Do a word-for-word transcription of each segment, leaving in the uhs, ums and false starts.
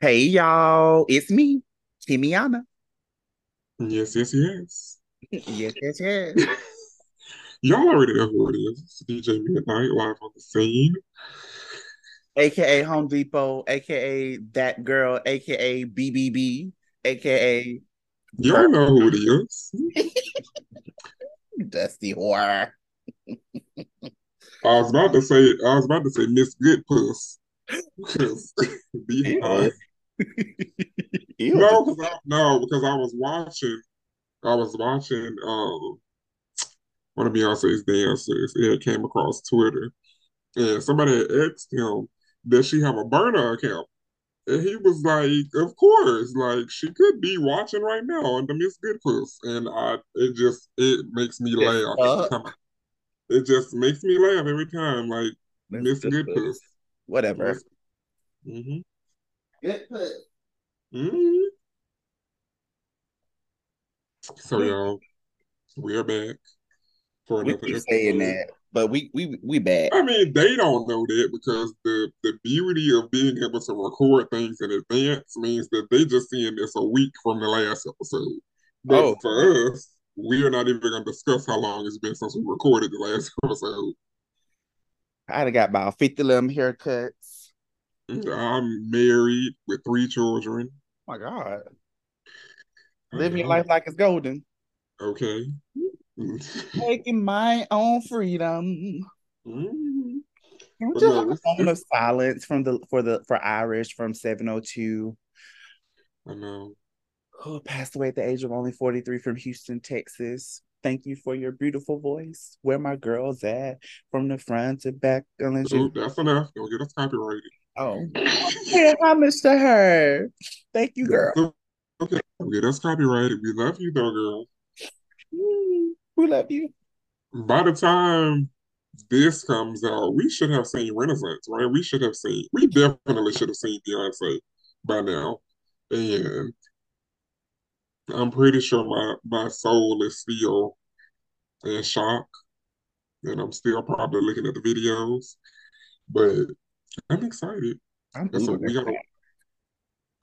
Hey y'all, it's me, Timiana. Yes, yes, yes. yes, yes, yes. Y'all already know who it is. It's D J Midnight, live on the scene. A K A Home Depot, A K A That Girl, A K A B B B, A K A y'all know who it is. Dusty horror. I was about to say, I was about to say Miss Good Puss. Because no, because I, no, because I was watching, I was watching um, one of Beyonce's dancers. It had came across Twitter, and somebody had asked him, "Does she have a burner account?" And he was like, "Of course, like she could be watching right now on the Miss Good Puss." And I, it just, it makes me laugh every time. It just makes me laugh every time, like Miss Good Puss. Whatever. Mm-hmm. Good put. Mm-hmm. So y'all, we are back for another episode. We keep saying that, but we we we back. I mean, they don't know that because the the beauty of being able to record things in advance means that they just seeing this a week from the last episode. But oh. for us, we are not even going to discuss how long it's been since we recorded the last episode. I done got about fifty little haircuts. I'm married with three children. Oh my God. Live your life like it's golden. Okay. Taking my own freedom. Mm-hmm. Can we just have a moment of silence from the for the for Irish from seven oh two? I know. Who passed away at the age of only forty-three from Houston, Texas. Thank you for your beautiful voice. Where my girls at? From the front to back. Ooh, that's enough. Don't get us copyrighted. Oh. I promise to her. Thank you, girl. That's okay. Don't get us copyrighted. We love you, though, girl. We love you. By the time this comes out, we should have seen Renaissance, right? We should have seen, we definitely should have seen Beyonce by now. And I'm pretty sure my, my soul is still in shock, and I'm still probably looking at the videos, but I'm excited. I'm so we got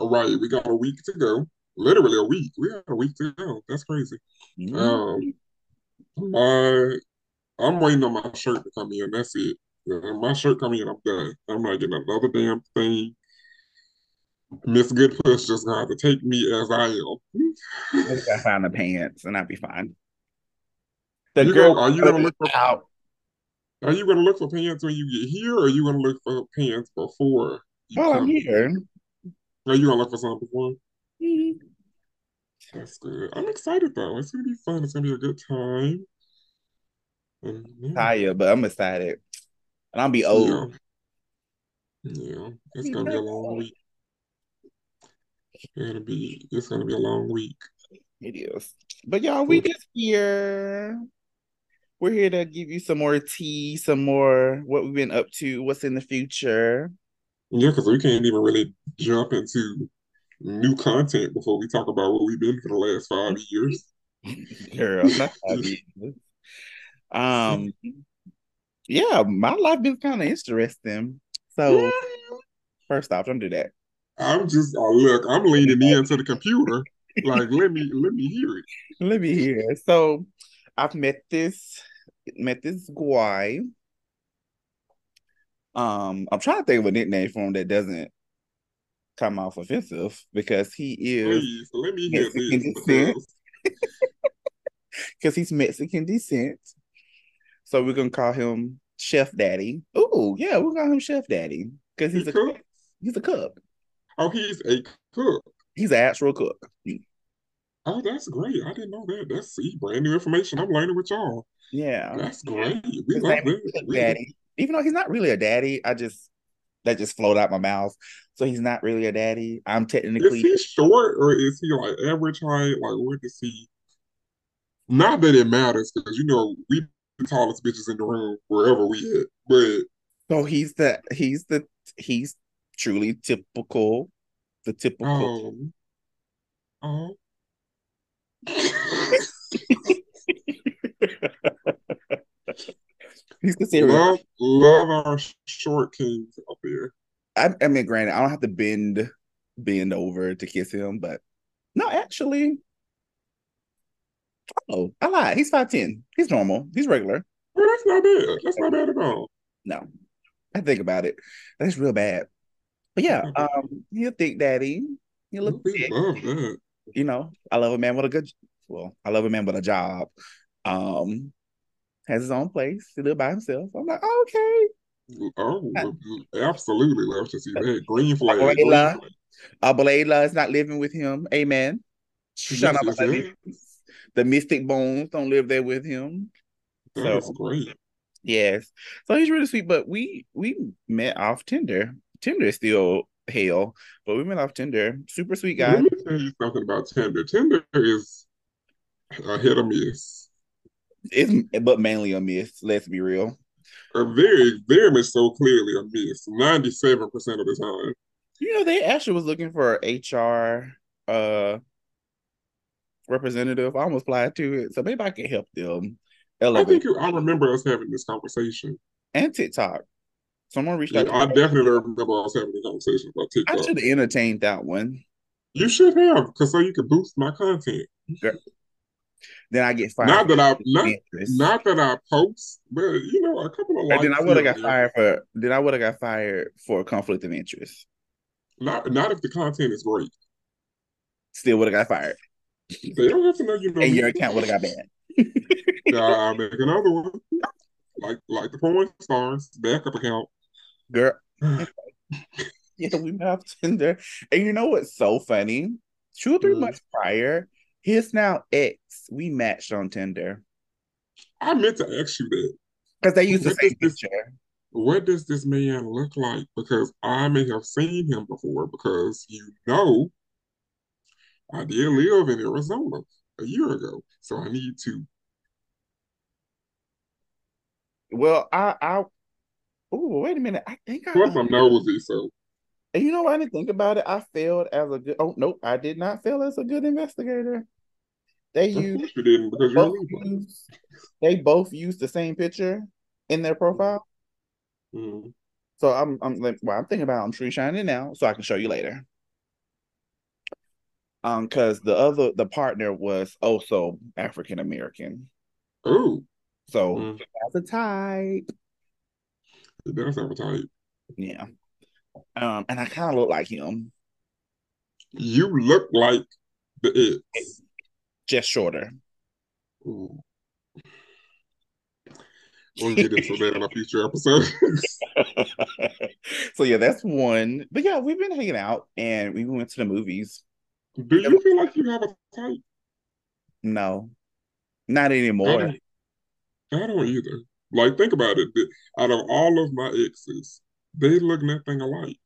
a, right, we got a week to go. Literally a week. We got a week to go. That's crazy. Mm-hmm. Um, my I'm waiting on my shirt to come in. That's it. My shirt coming in, I'm done. I'm not getting another damn thing. Miss Good Puss just gonna have to take me as I am. I gotta find the pants and I'll be fine. The you girl, gonna, are you gonna look for out? Are you gonna look for pants when you get here, or are you gonna look for pants before? Well, come? I'm here. Are you gonna look for something before? Mm-hmm. That's good. I'm excited though. It's gonna be fun. It's gonna be a good time. Mm-hmm. Tired, but I'm excited, and I'll be old. Yeah, yeah. It's gonna be a long week. It's gonna be it's gonna be a long week. It is. But y'all, we just here. We're here to give you some more tea, some more what we've been up to, what's in the future. Yeah, because we can't even really jump into new content before we talk about what we've been for the last five years. Girl, not five years. Um yeah, my life been kind of interesting. So yeah. First off, don't do that. I'm just oh, look. I'm leaning into the computer. Like let me let me hear it. Let me hear it. So, I've met this met this guy. Um, I'm trying to think of a nickname for him that doesn't come off offensive because he is. Please, let me hear Mexican descent. Because he's Mexican descent, so we're gonna call him Chef Daddy. Oh yeah, we'll call him Chef Daddy because he's he a cook? he's a cook. Oh, he's a cook. He's an actual cook. Oh, that's great. I didn't know that. That's see, brand new information. I'm learning with y'all. Yeah. That's great. We love it. Daddy. Even though he's not really a daddy, I just, that just flowed out my mouth. So he's not really a daddy. I'm technically. Is he short or is he like average height? Like, where does he? Not that it matters because, you know, we the tallest bitches in the room wherever we at. But. So he's the, he's the, he's. Truly typical, the typical. Oh. Oh. He's the serious. Love, love our short kings up here. I, I mean, granted, I don't have to bend bend over to kiss him, but no, actually, oh, I lied. He's five ten. He's normal. He's regular. Well, that's not bad. That's not bad at all. No. I think about it. That's real bad. But yeah, um, he'll think daddy. He'll look sick. You know, I love a man with a good, well, I love a man with a job. Um, has his own place. He lives by himself. I'm like, oh, okay. Oh, absolutely. Love to see that. Green flag. Abuela. Abuela is not living with him. Amen. Yes, yes. The mystic bones don't live there with him. That's so great. Yes. So he's really sweet, but we we met off Tinder. Tinder is still hell, but we met off Tinder. Super sweet guy. Let me tell you something about Tinder. Tinder is a hit or miss. It's, but mainly a miss, let's be real. A very, very much so clearly a miss, ninety-seven percent of the time. You know, they actually was looking for an H R uh, representative. I almost applied to it, so maybe I can help them elevate. I think you, I remember us having this conversation. And TikTok. Someone reached yeah, out to I me. Definitely remember us having a conversation about TikTok. I should have entertained that one. You should have, because so you could boost my content. Sure. Then I get fired. Not that I not, not that I post, but you know, a couple of likes. Then I would have got fired for then I would have got fired for conflict of interest. Not not if the content is great. Still would have got fired. They don't have to know you know. And me. Your account would have got banned. Nah, I make another one. Like like the porn stars backup account. Girl. Yeah, we have Tinder. And you know what's so funny? Two or three mm. months prior. His now ex, we matched on Tinder. I meant to ask you that. Because they used the same picture. What does this man look like? Because I may have seen him before, because you know I did live in Arizona a year ago. So I need to. Well, I... I oh, wait a minute. I think I... Plus I'm nosy, so... And you know what? I didn't think about it. I failed as a good... Oh, nope. I did not fail as a good investigator. They used, you didn't because both you're used, they both used the same picture in their profile. Mm-hmm. So I'm I'm like, well, I'm thinking about it. I'm tree shining now, so I can show you later. Um, because the other the partner was also African American. Oh. So mm-hmm. that's a type. It does have a type. Yeah. Um, and I kind of look like him. You look like the ex. Just shorter. Ooh. We'll get into that in a future episode. So yeah, that's one. But yeah, we've been hanging out and we went to the movies. Do you feel like you have a type? No. Not anymore. I don't, I don't either. Like, think about it. Out of all of my exes, they look nothing alike.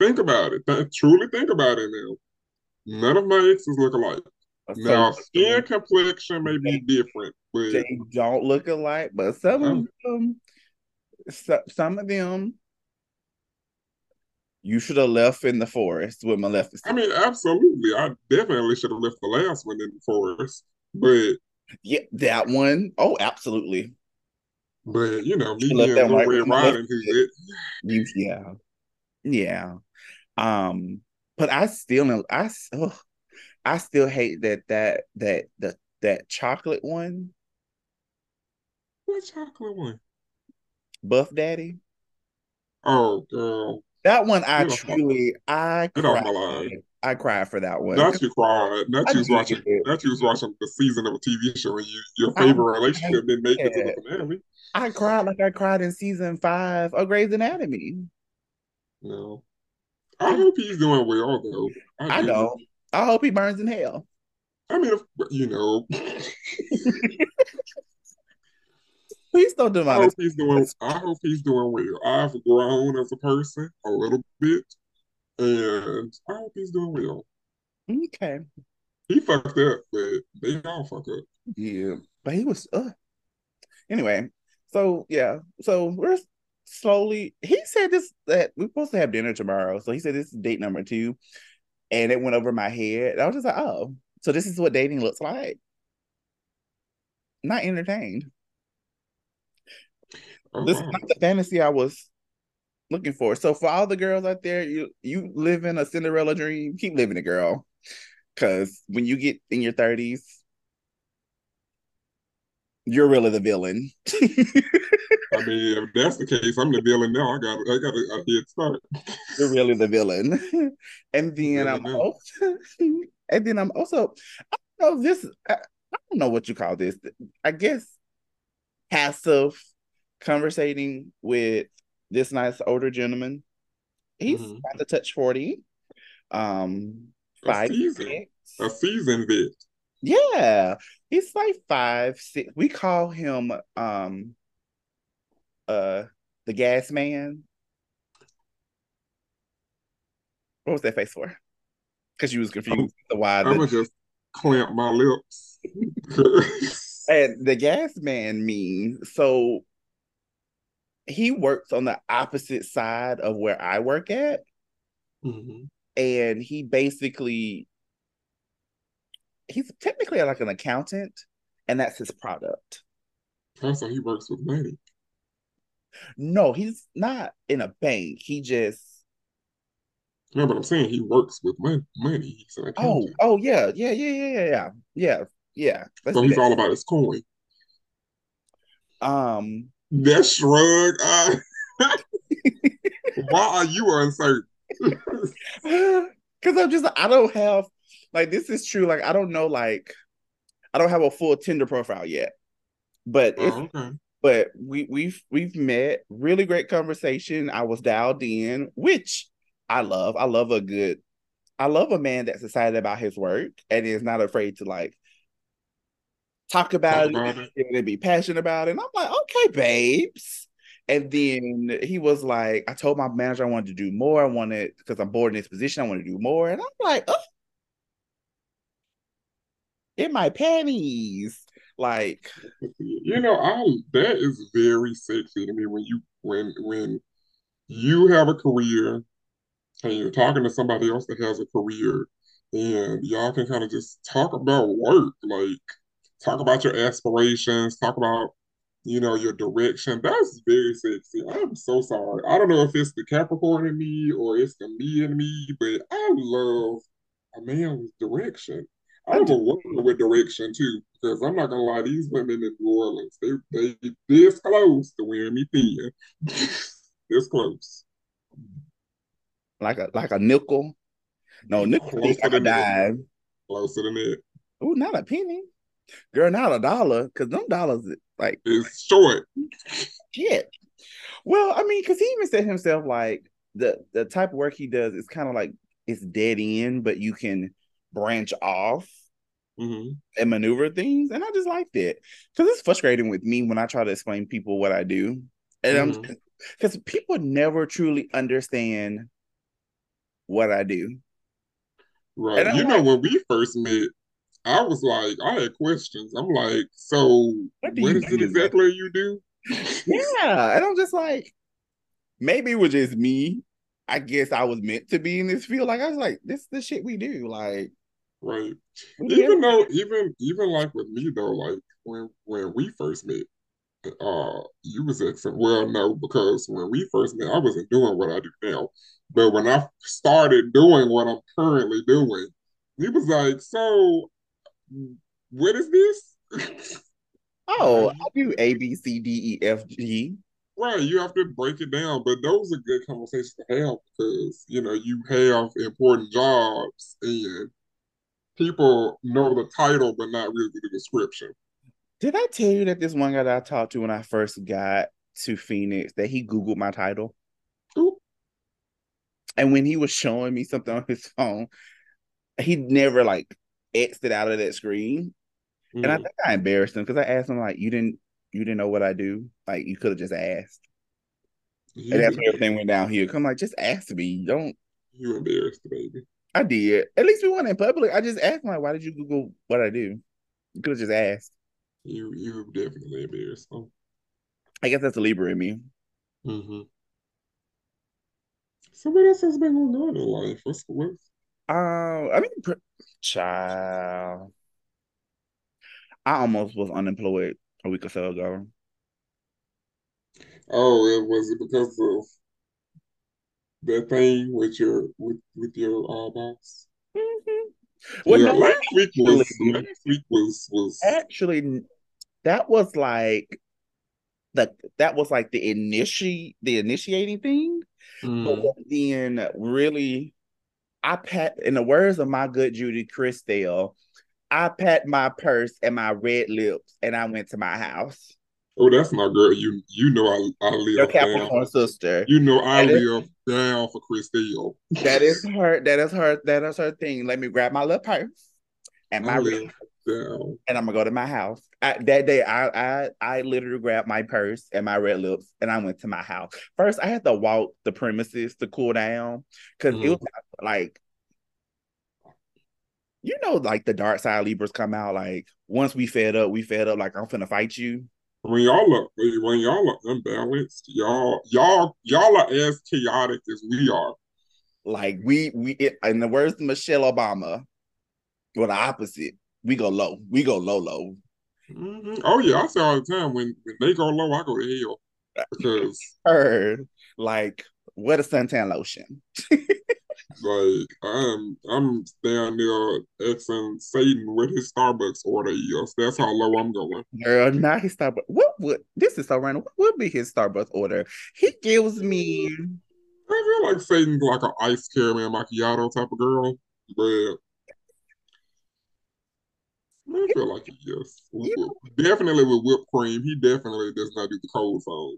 Think about it. Th- truly think about it now. None of my exes look alike. So now, skin complexion may be they, different. But they don't look alike, but some um, of them, so, some of them, you should have left in the forest with my left. I mean, absolutely. I definitely should have left the last one in the forest. But yeah, that one. Oh, absolutely. But, you know, me and Little right, Red Riding Hood. Yeah. Yeah. Um, but I still, I, oh, I still hate that, that, that, that, that chocolate one. What chocolate one? Buff Daddy. Oh, girl. That one, I Get truly, I cried. I cried for that one. Not you cried. Not you was watching. It. Not you was watching the season of a T V show, and you, your favorite I, relationship I, didn't make yeah. it to the finale. I cried like I cried in season five of Grey's Anatomy. No, I hope he's doing well though. I, I know. I hope he burns in hell. I mean, if, you know, please don't do my. I hope he's doing. I hope he's doing well. I've grown as a person a little bit. And I hope he's doing well. Okay. He fucked up, but they all fuck up. Yeah. But he was, uh. Anyway, so yeah. So we're slowly, he said this, that we're supposed to have dinner tomorrow. So he said this is date number two. And it went over my head. I was just like, oh, so this is what dating looks like. Not entertained. Oh, this wow. is not the fantasy I was looking for. So for all the girls out there, you you live in a Cinderella dream. Keep living it, girl. Because when you get in your thirties, you're really the villain. I mean, if that's the case, I'm the villain now. I got I got a head start. You're really the villain. And then I'm also, and then I'm also, I don't know this, I, I don't know what you call this. I guess passive conversating with this nice older gentleman. He's mm-hmm. about to touch forty. Um, five, a season. Six. A season bit. Yeah. He's like five, six. We call him um uh the gas man. What was that face for? Because you was confused I'm, why I'm gonna just clamp my lips. And the gas man means so he works on the opposite side of where I work at. Mm-hmm. And he basically he's technically like an accountant, and that's his product. That's how he works with money. No, he's not in a bank. He just... No, but I'm saying he works with money. He's an accountant. Oh, oh yeah, yeah, yeah, yeah, yeah, yeah, yeah. Let's so he's all about his coin. Um, that shrug. I... Why are you uncertain? Because I'm just, I don't have... Like, this is true. Like, I don't know, like, I don't have a full Tinder profile yet. But oh, it's, okay. But we, we've we've met. Really great conversation. I was dialed in, which I love. I love a good, I love a man that's excited about his work and is not afraid to, like, talk about, talk about it, it and be passionate about it. And I'm like, okay, babes. And then he was like, I told my manager I wanted to do more. I wanted, because I'm bored in this position, I want to do more. And I'm like, oh. In my panties, like, you know, I that is very sexy to me when you when when you have a career and you're talking to somebody else that has a career, and y'all can kind of just talk about work, like talk about your aspirations, talk about, you know, your direction. That's very sexy. I'm so sorry. I don't know if it's the Capricorn in me or it's the me in me, but I love a man with direction. I'm a woman with direction too, because I'm not gonna lie, these women in New Orleans, they they this close to wearing me thin. This close. Like a like a nickel. No, nickel is like a dime. Closer than that. Oh, not a penny. Girl, not a dollar, because them dollars like it's short. Shit. Well, I mean, because he even said himself, like the, the type of work he does is kind of like it's dead end, but you can branch off mm-hmm. and maneuver things, and I just like that because it's frustrating with me when I try to explain people what I do, and mm-hmm. I'm because people never truly understand what I do. Right, you like, know, when we first met, I was like, I had questions. I'm like, so what, what is it exactly that? You do? Yeah, and I'm just like, maybe it was just me. I guess I was meant to be in this field. Like I was like, this is the shit we do. Like. Right. Even though, even even like with me though, like when when we first met, uh, you was at some, well, no, because when we first met, I wasn't doing what I do now. But when I started doing what I'm currently doing, he was like, so what is this? Oh, I do A, B, C, D, E, F, G. Right, you have to break it down, but those are good conversations to have because, you know, you have important jobs and people know the title but not really the description. Did I tell you that this one guy that I talked to when I first got to Phoenix, that he Googled my title? Ooh. And when he was showing me something on his phone, he never, like, X'd it out of that screen. Mm. And I think I embarrassed him because I asked him, like, you didn't You didn't know what I do. Like, you could have just asked. You, and that's when everything went down here. Come, like, just ask me. Don't. You embarrassed, baby. I did. At least we weren't in public. I just asked, like, why did you Google what I do? You could have just asked. You you definitely embarrassed. Huh? I guess that's a Libra in me. Mm-hmm. So what else has been going on in life? What's the worst? Um, I mean, pr- child. I almost was unemployed a week or so ago. Oh, it was because of the thing with your with, with your uh, boss? Mm-hmm. Well, yeah, no, last week was last week was, was actually that was like the that was like the initi the initiating thing. Mm. But then really, I pat in the words of my good Judy Christelle, I pat my purse and my red lips, and I went to my house. Oh, that's my girl. You you know I I live your Capricorn down. Sister. You know I that live is, down for Christelle. That is her. That is her. That is her thing. Let me grab my little purse and my red lips, and I'm gonna go to my house. I, that day, I I I literally grabbed my purse and my red lips, and I went to my house. First, I had to walk the premises to cool down because mm. it was like, you know, like the dark side Libras come out. Like once we fed up, we fed up. Like I'm finna fight you. When y'all are when y'all are unbalanced, y'all y'all y'all are as chaotic as we are. Like we we in the words of Michelle Obama, we're the opposite. We go low. We go low low. Mm-hmm. Oh yeah, I say all the time when when they go low, I go to hell because heard like what a suntan lotion. Like I'm I'm down there asking Satan what his Starbucks order is. That's how low I'm going. Girl, not his Starbucks. What would this is so random? What would be his Starbucks order? He gives me. I feel like Satan's like an ice caramel macchiato type of girl, but I feel like he is. Definitely with whipped cream. He definitely does not do the cold foam.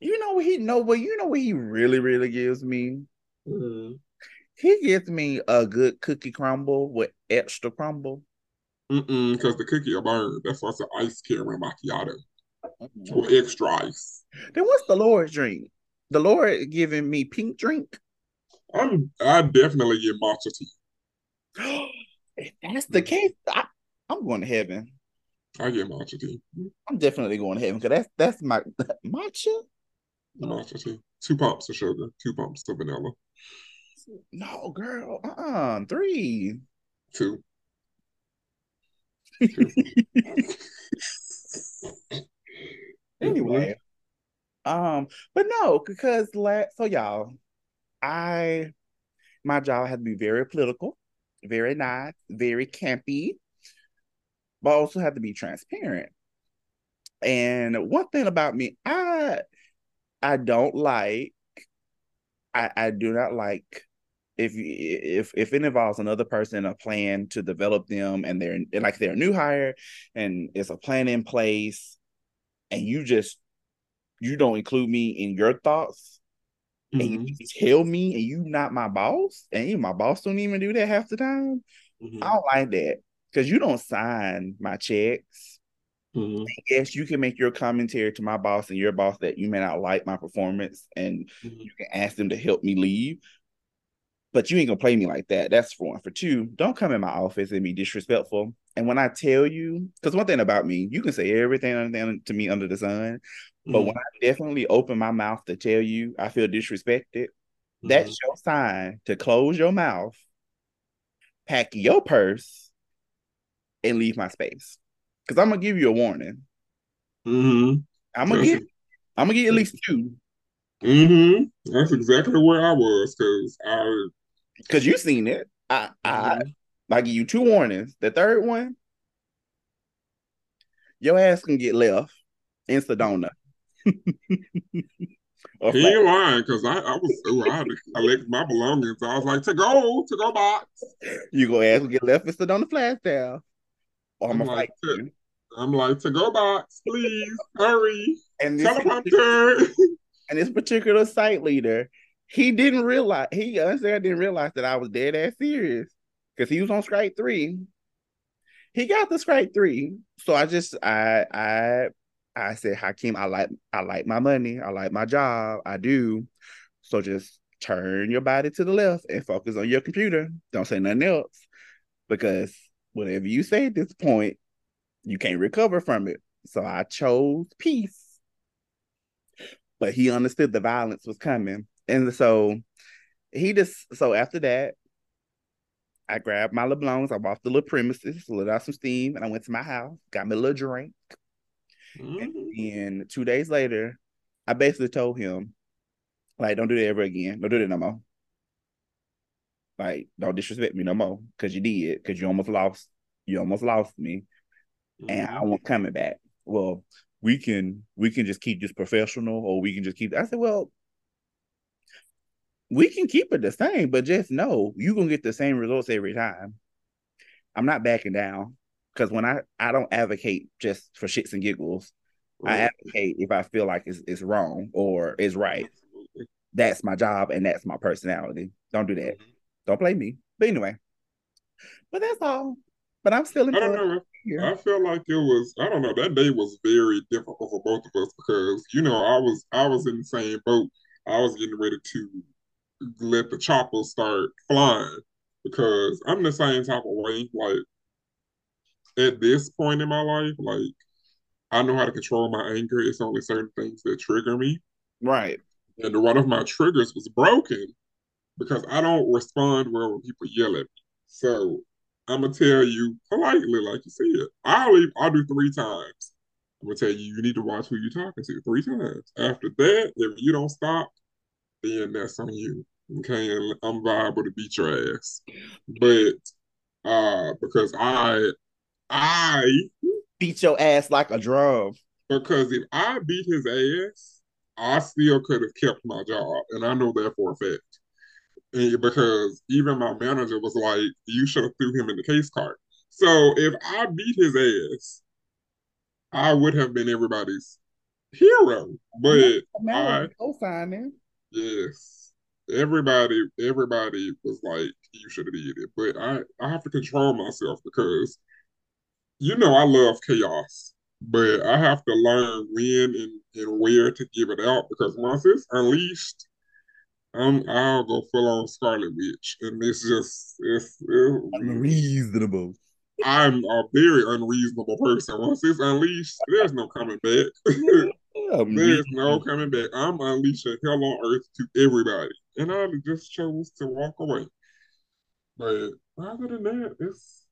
You know what he know, but you know what he really, really gives me? Mm-hmm. He gives me a good cookie crumble with extra crumble. Mm-mm, because the cookie will burn. That's why it's an ice caramel macchiato mm-hmm. with extra ice. Then what's the Lord's drink? The Lord giving me pink drink? I'm, I definitely get matcha tea. If that's the case, I, I'm going to heaven. I get matcha tea. I'm definitely going to heaven because that's, that's my matcha? Matcha tea. Two pumps of sugar, two pumps of vanilla. No, girl. Uh uh-uh. uh. Three. Two. Two. Anyway. Um, but no, because like so y'all, I my job had to be very political, very nice, very campy, but also had to be transparent. And one thing about me, I I don't like I, I do not like if if if it involves another person, a plan to develop them, and they're like they're a new hire, and it's a plan in place, and you just you don't include me in your thoughts, mm-hmm. and you just tell me, and you not my boss, and even my boss don't even do that half the time. Mm-hmm. I don't like that because you don't sign my checks. Mm-hmm. Yes, you can make your commentary to my boss and your boss that you may not like my performance, and mm-hmm. you can ask them to help me leave. But you ain't gonna play me like that. That's for one. For two, don't come in my office and be disrespectful. And when I tell you, because one thing about me, you can say everything to me under the sun, but mm-hmm. when I definitely open my mouth to tell you I feel disrespected, mm-hmm. that's your sign to close your mouth, pack your purse, and leave my space. Because I'm going to give you a warning. Mm-hmm. I'm going to get I'm gonna get at least two. Mm-hmm. That's exactly where I was. Because I... Because you seen it. I, mm-hmm. I, I give you two warnings. The third one, your ass can get left in Sedona. He ain't lying because I, I was so I collected my belongings. I was like, to go, to go box. You go ass can get left in Sedona Flagstaff. I'm, I'm, like to, I'm like to go box, please hurry. And this teleprompter. And this particular site leader, he didn't realize he honestly I didn't realize that I was dead ass serious because he was on strike three. He got the strike three, so I just I I I said, Hakeem, I like I like my money, I like my job, I do. So just turn your body to the left and focus on your computer. Don't say nothing else because. Whatever you say at this point, you can't recover from it. So I chose peace. But he understood the violence was coming. And so he just, so after that, I grabbed my LeBlancs, I walked the little premises, let out some steam, and I went to my house, got me a little drink. Mm-hmm. And then two days later, I basically told him, Like, don't do that ever again. Don't do that no more. Like, don't disrespect me no more, because you did, because you almost lost. You almost lost me, mm-hmm. and I won't coming back. Well, we can we can just keep this professional, or we can just keep. I said, well, we can keep it the same, but just know you're gonna get the same results every time. I'm not backing down, because when I I don't advocate just for shits and giggles. Right. I advocate if I feel like it's it's wrong or it's right. Absolutely. That's my job and that's my personality. Don't do that. Mm-hmm. Don't play me. But anyway, but that's all. But I'm still in. I don't know. Yeah. I feel like it was, I don't know, that day was very difficult for both of us, because, you know, I was I was in the same boat. I was getting ready to let the choppers start flying, because I'm the same type of way. Like, at this point in my life, like, I know how to control my anger. It's only certain things that trigger me. Right. And one of my triggers was broken, because I don't respond well when people yell at me. So I'm going to tell you politely, like you said. I'll, leave, I'll do three times. I'm going to tell you, you need to watch who you're talking to three times. After that, if you don't stop, then that's on you. Okay? And I'm liable to beat your ass. But uh, because I, I... beat your ass like a drum. Because if I beat his ass, I still could have kept my job. And I know that for a fact. Because even my manager was like, you should have threw him in the case cart. So if I beat his ass, I would have been everybody's hero. But I, co-signing. Yes. Everybody, everybody was like, you should have did it. But I, I have to control myself, because, you know, I love chaos. But I have to learn when and, and where to give it out, because once it's unleashed, I'm, I'll go full on Scarlet Witch, and it's just it's, it's unreasonable. I'm a very unreasonable person. Once it's unleashed, there's no coming back. There's no coming back. I'm unleashing hell on earth to everybody, and I just chose to walk away. But other than that, it's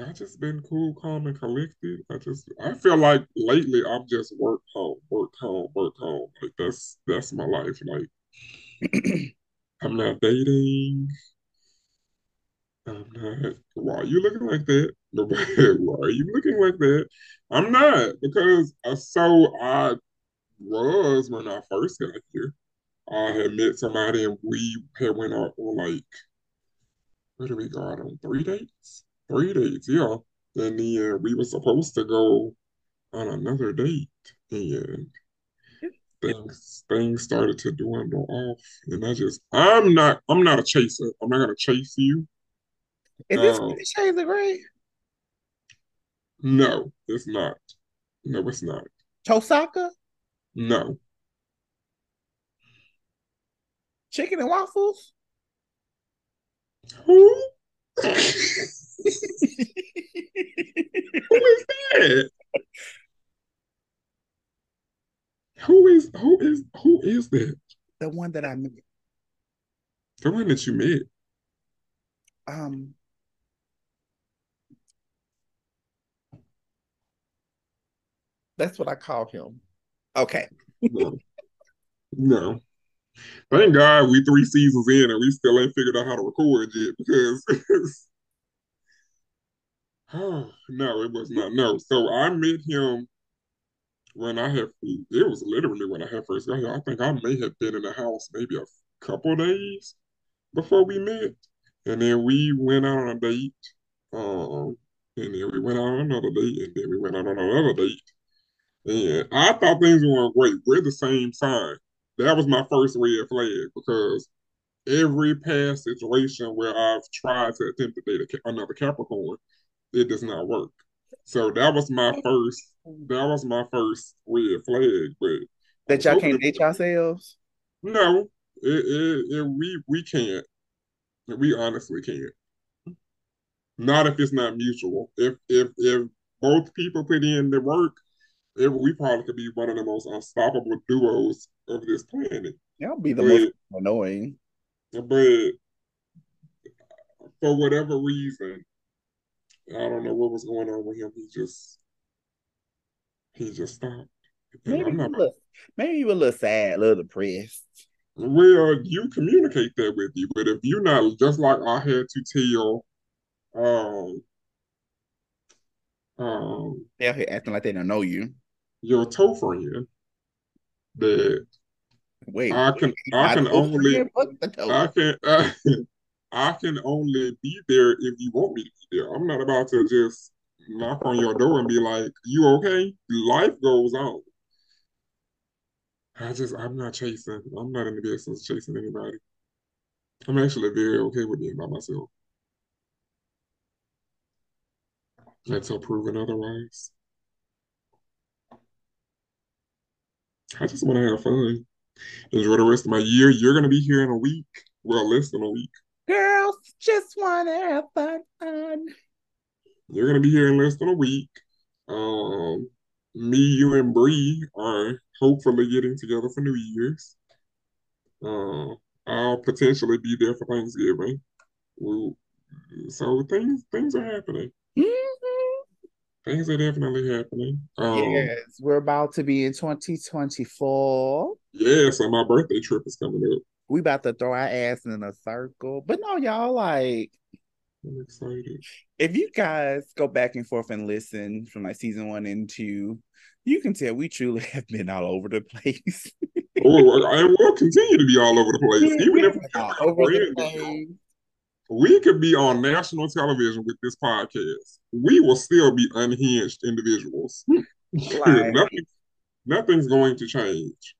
I just been cool, calm, and collected. I just I feel like lately I've just worked home, worked home, worked home. Like that's that's my life. Like. I'm not dating. I'm not. Why are you looking like that? Why are you looking like that? I'm not, because I, so I was when I first got here. I had met somebody and we had went out on like, where did we go out on? Three dates? Three dates, yeah. And then we were supposed to go on another date, and Things, things started to dwindle off, and I just I'm not I'm not a chaser. I'm not gonna chase you. Is this um, Shades of Grey? No, it's not. No, it's not. Tosaka? No. Chicken and waffles? Who? Who is that? Who is who is who is that? The one that I met. The one that you met. Um. That's what I call him. Okay. No. No. Thank God we three seasons in and we still ain't figured out how to record yet, because oh no, it was not. No. So I met him. When I had, it was literally when I had first got here. I think I may have been in the house maybe a couple days before we met. And then we went out on a date. Um, and then we went out on another date. And then we went out on another date. And I thought things were great. We're the same sign. That was my first red flag, because every past situation where I've tried to attempt to date another Capricorn, it does not work. So that was my first. That was my first red flag. But that y'all can't date yourselves. No, it, it, it, we we can't. We honestly can't. Not if it's not mutual. If if if both people put in the work, it, we probably could be one of the most unstoppable duos of this planet. That'll be the but, most annoying. But for whatever reason. I don't know what was going on with him. He just, he just stopped. And maybe, I'm not, a little, maybe you were a little sad, a little depressed. Well, you communicate that with you, but if you're not, just like I had to tell, um, um, they're out here acting like they don't know you. Your toe friend that wait, I can, wait, I, can only, I can, I can, I can only be there if you want me to be there. I'm not about to just knock on your door and be like, "You okay?" Life goes on. I just, I'm not chasing. I'm not in the business chasing anybody. I'm actually very okay with being by myself. Until proven otherwise. I just want to have fun. Enjoy the rest of my year. You're going to be here in a week. Well, less than a week. Girls just want to have fun. You're going to be here in less than a week. Um, me, you, and Bree are hopefully getting together for New Year's. Uh, I'll potentially be there for Thanksgiving. We'll, so things things are happening. Mm-hmm. Things are definitely happening. Um, yes, we're about to be in twenty twenty-four. Yeah, so my birthday trip is coming up. We about to throw our ass in a circle. But no, y'all, like... I'm excited. If you guys go back and forth and listen from like season one and two, you can tell we truly have been all over the place. Oh, I will continue to be all over the place. Even we if we all over the place. We could be on national television with this podcast. We will still be unhinged individuals. Like, Nothing, nothing's going to change.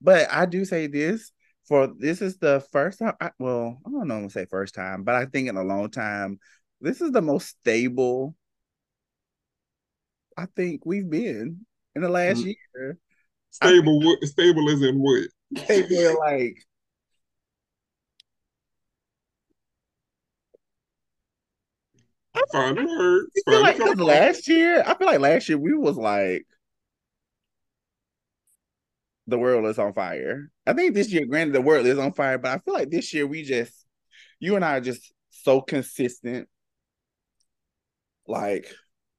But I do say this. For this is the first time, I, well, I don't know if I'm going to say first time, but I think in a long time, this is the most stable I think we've been in the last mm. year. Stable, I, what, stable is in what? Stable, like, find I, words. I feel like cause last year, I feel like last year we was like, the world is on fire. I think this year, granted, the world is on fire, but I feel like this year we just, you and I are just so consistent. Like,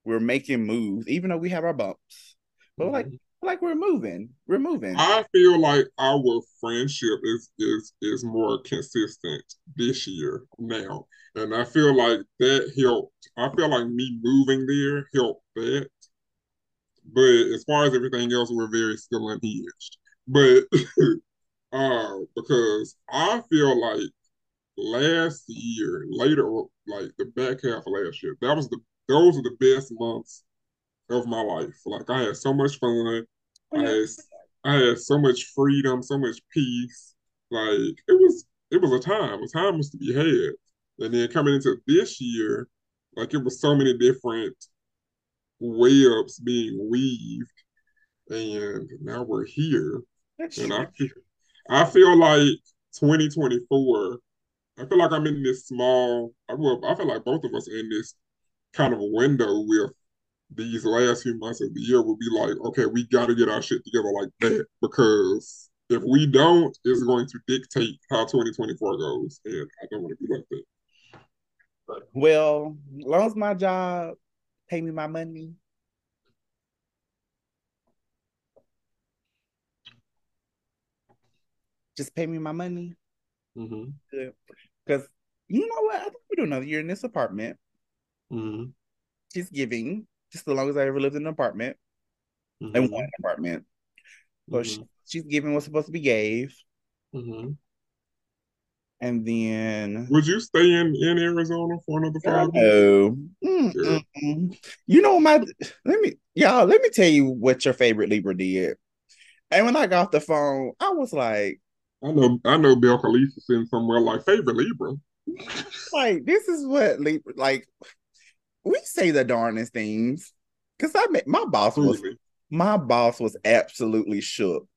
we're making moves, even though we have our bumps. But mm-hmm. like, like we're moving. We're moving. I feel like our friendship is is is more consistent this year now. And I feel like that helped. I feel like me moving there helped that. But as far as everything else, we're very still unhinged. But uh, because I feel like last year, later, like the back half of last year, that was the those are the best months of my life. Like I had so much fun. I had, I had so much freedom, so much peace. Like it was, it was a time. A time was to be had. And then coming into this year, like it was so many different webs being weaved, and now we're here. That's and I feel, I feel like twenty twenty-four, I feel like I'm in this small, I will, I feel like both of us in this kind of window with these last few months of the year will be like, okay, we got to get our shit together like that, because if we don't, it's going to dictate how twenty twenty-four goes, and I don't want to be like that. But, well, as long as my job pay me my money. Just pay me my money. Mm-hmm. Because you know what? I think we do another year in this apartment. Mm-hmm. She's giving. Just as long as I ever lived in an apartment. Mm-hmm. In one apartment. So mm-hmm. she, she's giving what's supposed to be gave. Mm-hmm. And then... Would you stay in, in Arizona for another five years? No. Sure. You know, my... Let me... Y'all, let me tell you what your favorite Libra did. And when I got off the phone, I was like... I know I know Bill Khalifa's in somewhere like, favorite Libra. Like, this is what Libra... Like, we say the darnest things. Because I met... My boss was... Really? My boss was absolutely shook.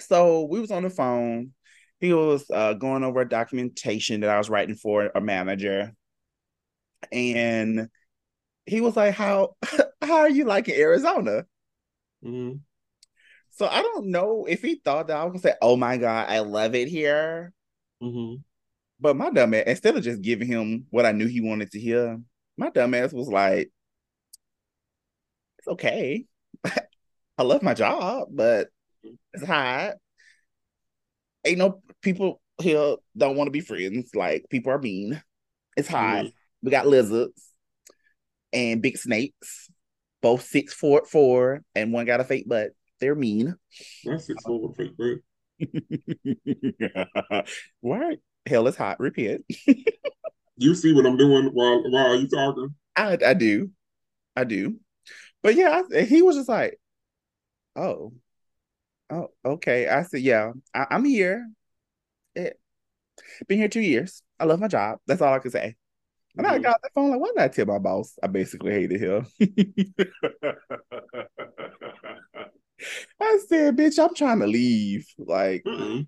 So, we was on the phone... He was uh, going over documentation that I was writing for a manager. And he was like, how, how are you liking Arizona? Mm-hmm. So I don't know if he thought that I was going to say, oh my God, I love it here. Mm-hmm. But my dumb ass, instead of just giving him what I knew he wanted to hear, my dumb ass was like, it's okay. I love my job, but it's hot. ain't no people here don't want to be friends. Like, people are mean. It's hot. Mm. We got lizards and big snakes, both six foot four, and one got a fake butt. They're mean. That's six foot fake butt. What? Hell is hot. Repent. You see what I'm doing while while you talking? I I do, I do. But yeah, I, he was just like, oh, oh, okay. I said, yeah, I, I'm here. It, been here two years. I love my job. That's all I can say. And mm-hmm. I got the phone like, why did I tell my boss? I basically hated him. I said, bitch, I'm trying to leave. Like, mm-hmm.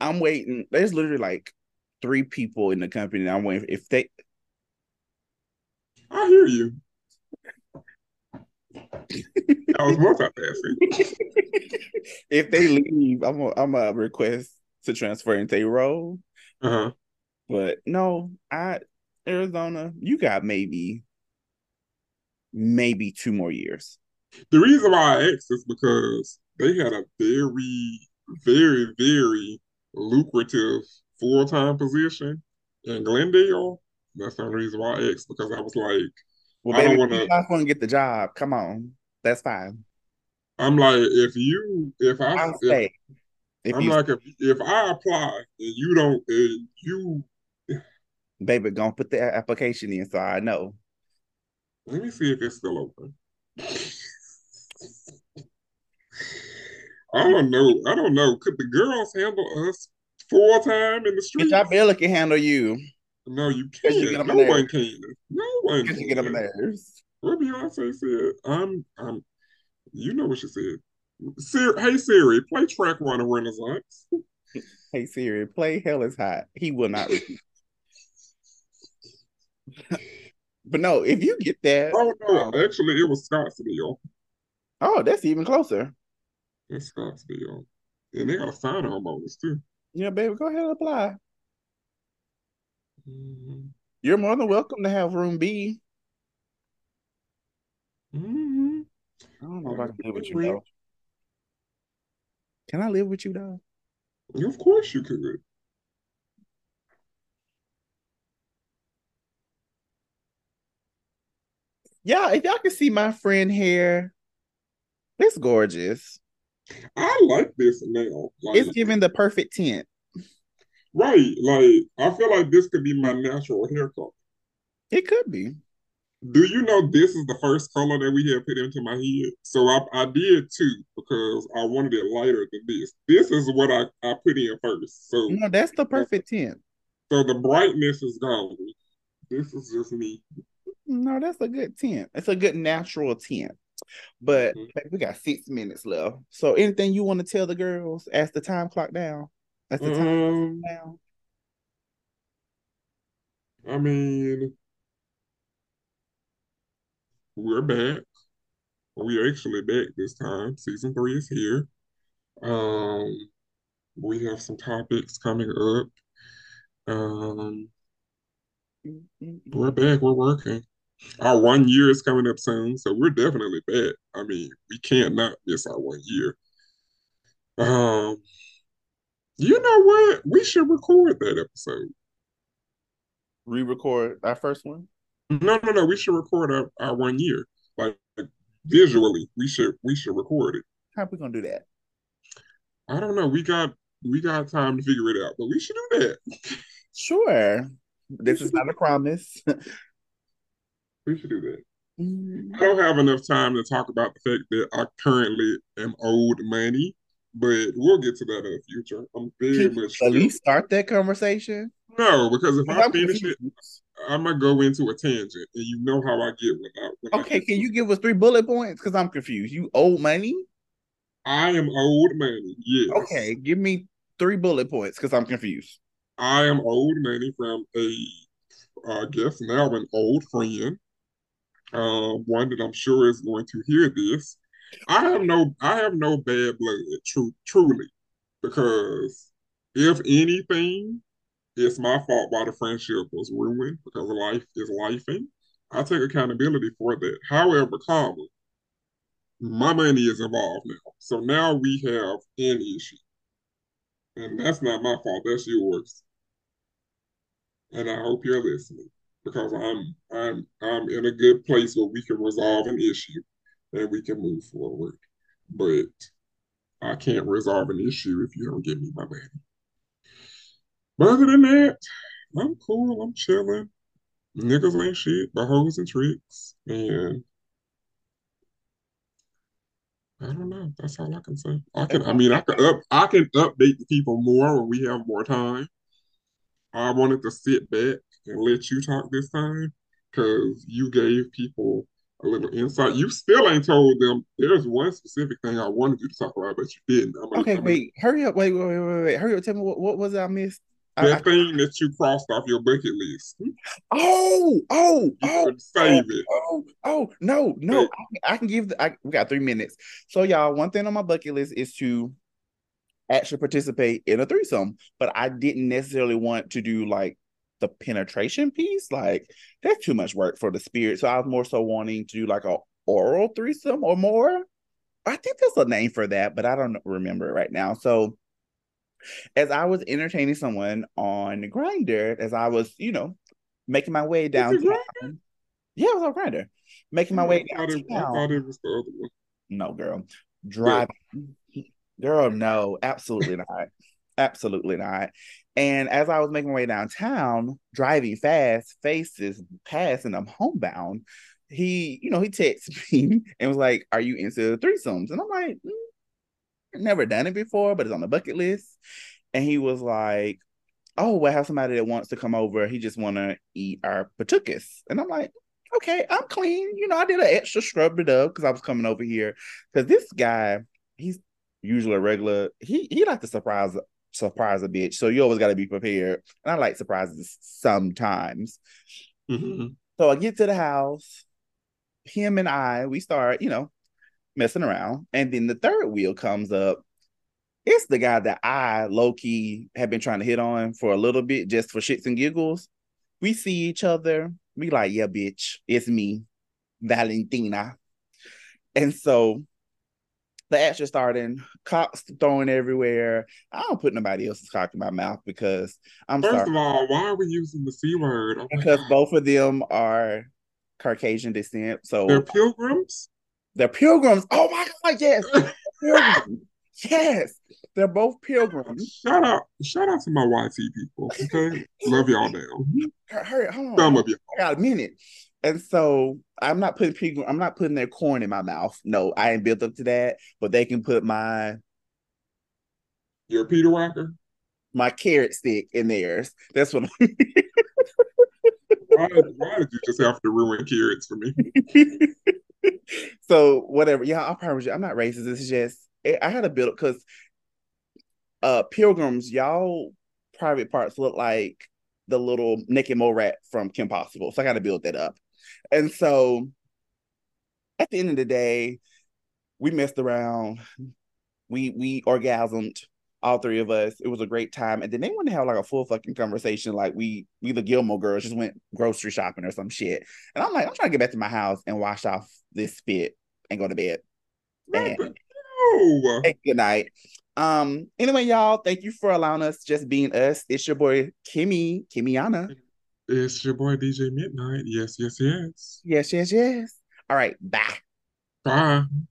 I'm waiting. There's literally like three people in the company. And I'm waiting. If they, I hear you. That was multitasking. If they leave, I'm a, I'm a request to transfer into a role. Uh-huh. But no, I Arizona, you got maybe maybe two more years. The reason why I asked is because they had a very, very, very lucrative full-time position in Glendale. That's the reason why I asked, because I was like, well, I baby, don't want to. Wanna get the job. Come on, that's fine. I'm like, if you, if I, I'll if, say, if I'm you, like, if, if I apply and you don't, and you, baby, gonna put the application in so I know. Let me see if it's still open. I don't know. I don't know. Could the girls handle us full time in the street? I barely can handle you. No, you can't. You no nerves. one can. No one can. You get on my nerves. What Beyonce said, I'm, I'm, you know what she said. Siri, hey, Siri, play track one of Renaissance. Hey, Siri, play Hell is Hot. He will not repeat. But no, if you get that. Oh, no. Um, actually, it was Scottsdale. Oh, that's even closer. It's Scottsdale. And they got a sign on bonus, too. Yeah, baby, go ahead and apply. Mm-hmm. You're more than welcome to have room B. Mm-hmm. I don't know if I can live with you, though. Can I live with you, though? Of course you could. Yeah, if y'all can see my friend here, it's gorgeous. I like this now. Like, it's giving the perfect tint. Right, like, I feel like this could be my natural hair color. It could be. Do you know this is the first color that we had put into my head? So I, I did too, because I wanted it lighter than this. This is what I, I put in first. So no, that's the perfect tint. So the brightness is gone. This is just me. No, that's a good tint. It's a good natural tint. But mm-hmm. we got six minutes left. So anything you want to tell the girls as the time clock down? That's the time now. Um, I mean, we're back. We're actually back this time. Season three is here. Um, we have some topics coming up. Um, mm-hmm. We're back. We're working. Our one year is coming up soon, so we're definitely back. I mean, we can't not miss our one year. Um. You know what? We should record that episode. Re-record our first one? No, no, no. We should record our, our one year. Like, like visually, we should we should record it. How are we gonna do that? I don't know. We got we got time to figure it out, but we should do that. Sure. This is not a promise. We should do that. Mm-hmm. I don't have enough time to talk about the fact that I currently am owed money. But we'll get to that in the future. I'm very Can much. At least start that conversation. No, because if I finish it, I'm gonna go into a tangent, and you know how I get without. When okay, I get can you give us three bullet points? Because I'm confused. You owe money. I am owed money. Yes. Okay, give me three bullet points because I'm confused. I am owed money from a, I guess now an old friend, uh, one that I'm sure is going to hear this. I have no, I have no bad blood, true, truly, because if anything, it's my fault why the friendship was ruined, because life is lifing. I take accountability for that. However, comma, my money is involved now, so now we have an issue. And that's not my fault. That's yours. And I hope you're listening, because I'm I'm I'm in a good place where we can resolve an issue and we can move forward. But I can't resolve an issue if you don't give me my baby. But other than that, I'm cool. I'm chilling. Niggas ain't shit, but hoes and tricks. And I don't know. That's all I can say. I can. I mean, I can up. I can update the people more when we have more time. I wanted to sit back and let you talk this time, because you gave people a little insight. You still ain't told them. There's one specific thing I wanted you to talk about, but you didn't. I'm okay, gonna, wait. Gonna... Hurry up. Wait, wait, wait, wait. Hurry up. Tell me what, what was it I missed? That I, thing I... that you crossed off your bucket list. Oh, oh, you oh, save oh, it. oh, oh, no, no. But, I, I can give, the, I, we got three minutes. So y'all, one thing on my bucket list is to actually participate in a threesome, but I didn't necessarily want to do like the penetration piece. Like that's too much work for the spirit. So I was more so wanting to do like a oral threesome or more. I think there's a name for that, but I don't remember it right now. So as I was entertaining someone on Grindr, as I was, you know, making my way downtown. Yeah, I was on Grindr. Making my I way downtown. I thought it was the other one. No, girl. Driving. Yeah. Girl, no. Absolutely not. Absolutely not. And as I was making my way downtown, driving fast, faces past, and I'm homebound, he, you know, he texted me and was like, "Are you into threesomes?" And I'm like, mm. never done it before, but it's on the bucket list. And he was like, "Oh, well, I have somebody that wants to come over. He just want to eat our patukas." And I'm like, okay, I'm clean. You know, I did an extra scrub it up because I was coming over here. Because this guy, he's usually a regular. He he like to surprise surprise a bitch. So you always got to be prepared. And I like surprises sometimes. Mm-hmm. So I get to the house. Him and I, we start, you know, messing around, and then the third wheel comes up. It's the guy that I low-key have been trying to hit on for a little bit, just for shits and giggles. We see each other, we like, "Yeah, bitch, it's me, Valentina." And so the action starting, cocks thrown everywhere. I don't put nobody else's cock in my mouth because I'm First sorry. First of all, why are we using the C word? Oh, because both of them are Caucasian descent. So they're pilgrims? They're pilgrims. Oh my God, yes. Pilgrims. Yes. They're both pilgrims. Shout out. Shout out to my Y T people. Okay. Love y'all now. Hurry, hold on. Some of y'all. I got a minute. And so I'm not putting pilgrim, I'm not putting their corn in my mouth. No, I ain't built up to that. But they can put my Your Peter Walker? My carrot stick in theirs. That's what I'm why, why did you just have to ruin carrots for me? So whatever, y'all. I promise you, I'm not racist. It's just I had to build up because uh, pilgrims, y'all private parts look like the little naked mole rat from Kim Possible. So I got to build that up. And so at the end of the day, we messed around. We we orgasmed, all three of us. It was a great time. And then they want to have like a full fucking conversation. Like we, we the Gilmore Girls just went grocery shopping or some shit. And I'm like, I'm trying to get back to my house and wash off this spit and go to bed. And, and good night. Um, anyway, y'all, thank you for allowing us just being us. It's your boy Kimmy, Timiana. It's your boy D J Midnight. Yes, yes, yes. Yes, yes, yes. All right. Bye. Bye.